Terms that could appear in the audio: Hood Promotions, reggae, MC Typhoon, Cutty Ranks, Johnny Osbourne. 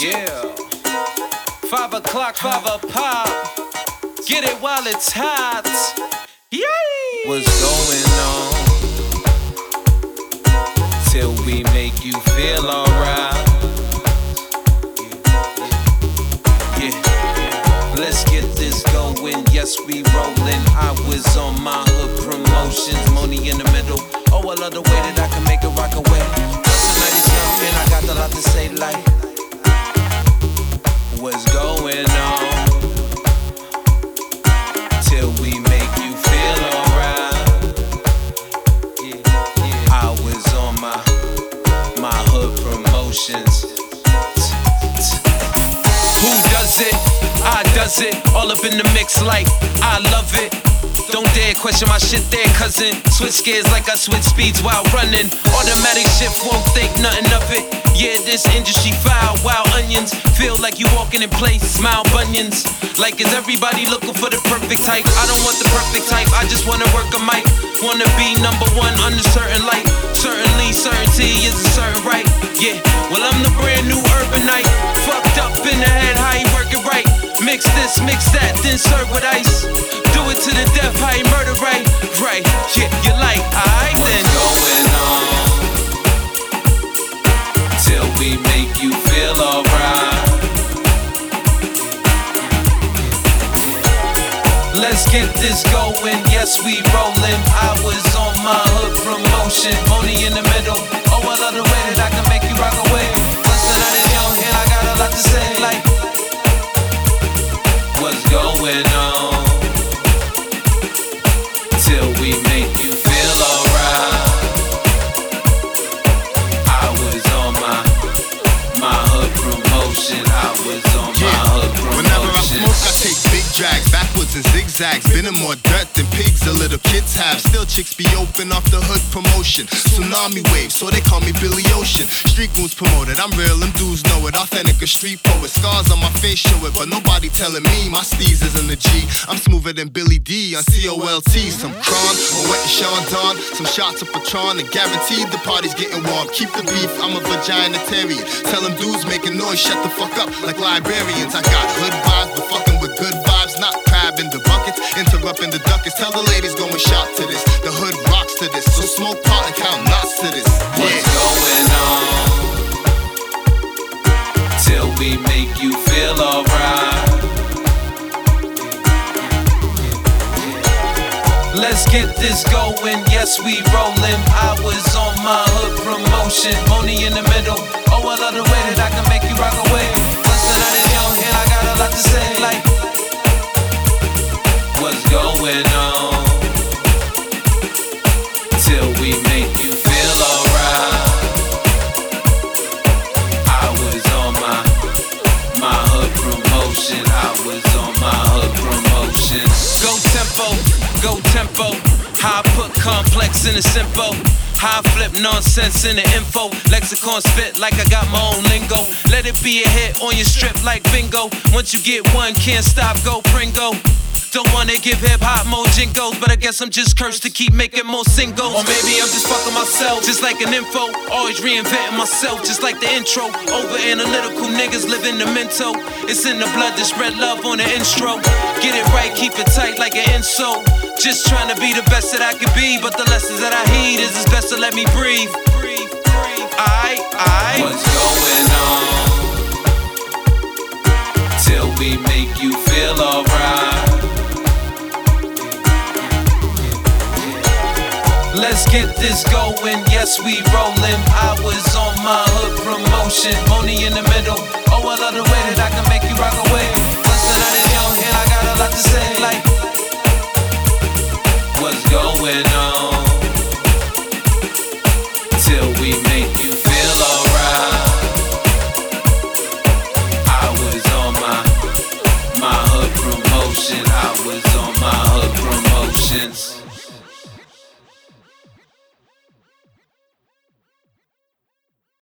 Yeah. 5 o'clock, 5 o'clock. Get it while it's hot. Yay! What's going on? Till we make you feel alright. Yeah. Let's get this going. Yes, we rolling. I was on my Hood Promotions. Money in the middle. Oh, I love the way that I can make it rock away. Tonight is nothing. I got a lot to say, like. What's going on? Till we make you feel alright. Yeah. I was on my Hood Promotions. Who does it? I does it. All up in the mix like I love it. Don't dare question my shit there, cousin. Switch gears like I switch speeds while running. Automatic shift, won't think nothing of it. Yeah, this industry foul, wild onions. Feel like you walking in place, Mount Bunions. Like is everybody looking for the perfect type? I don't want the perfect type, I just wanna work a mic. Wanna be number one under certain light. Certainly, certainty is a certain right. Yeah, well I'm the brand new urbanite. Fucked up in the head, how you work it right? Mix this, mix that, then serve with ice. Do it to the death, how you murder right? Right, yeah, you like, alright then. Going on. We make you feel alright. Let's get this going. Yes, we rolling. I was on my Hood Promotion. Money in the middle. Oh, I love the way that I can make you rock away. Once the night is young and I got a lot to say. Like, what's going on? Till we make you feel alright. Drags backwards and zigzags, been in more dirt than pigs the little kids have. Still chicks be open off the Hood Promotion. Tsunami wave, so they call me Billy Ocean. Street moves promoted, I'm real, them dudes know it. Authentic a street poet, scars on my face show it. But nobody telling me my steez isn't a G. I'm smoother than Billy D on COLT. Some Kron, or wet and Sean Don. Some shots of Patron, and guaranteed the party's getting warm. Keep the beef, I'm a vaginitarian. Tell them dudes making noise, shut the fuck up like librarians. I got hood vibes, but fucking with good vibes. Not crab in the buckets, interrupting the duckets. Tell the ladies going shop to this. The hood rocks to this, so smoke pot and count knots to this. Yeah. What's going on? Till we make you feel alright. Let's get this going. Yes, we rolling. I was on my Hood Promotion. Money in the middle. Oh, I love the way that I can make you rock away. Once the night is young and I got a lot to say. Like. What's going on? Till we make you feel alright. I was on my Hood Promotion. I was on my Hood Promotion. Go tempo, go tempo. How I put complex in the simple. How I flip nonsense in the info. Lexicon spit like I got my own lingo. Let it be a hit on your strip like bingo. Once you get one, can't stop, go Pringo. Don't wanna give hip-hop more jingles, but I guess I'm just cursed to keep making more singles. Or maybe I'm just fucking myself, just like an info. Always reinventing myself, just like the intro. Over analytical niggas living the mento. It's in the blood to spread love on the intro. Get it right, keep it tight like an insole. Just trying to be the best that I could be, but the lessons that I heed is it's best to let me breathe. Aight. What's going on? Till we make you feel alright. Let's get this going, yes we rolling. I was on my Hood Promotion. Money in the middle, oh I love the way that I can make you rock away. Once the night is young and I got a lot to say. Like.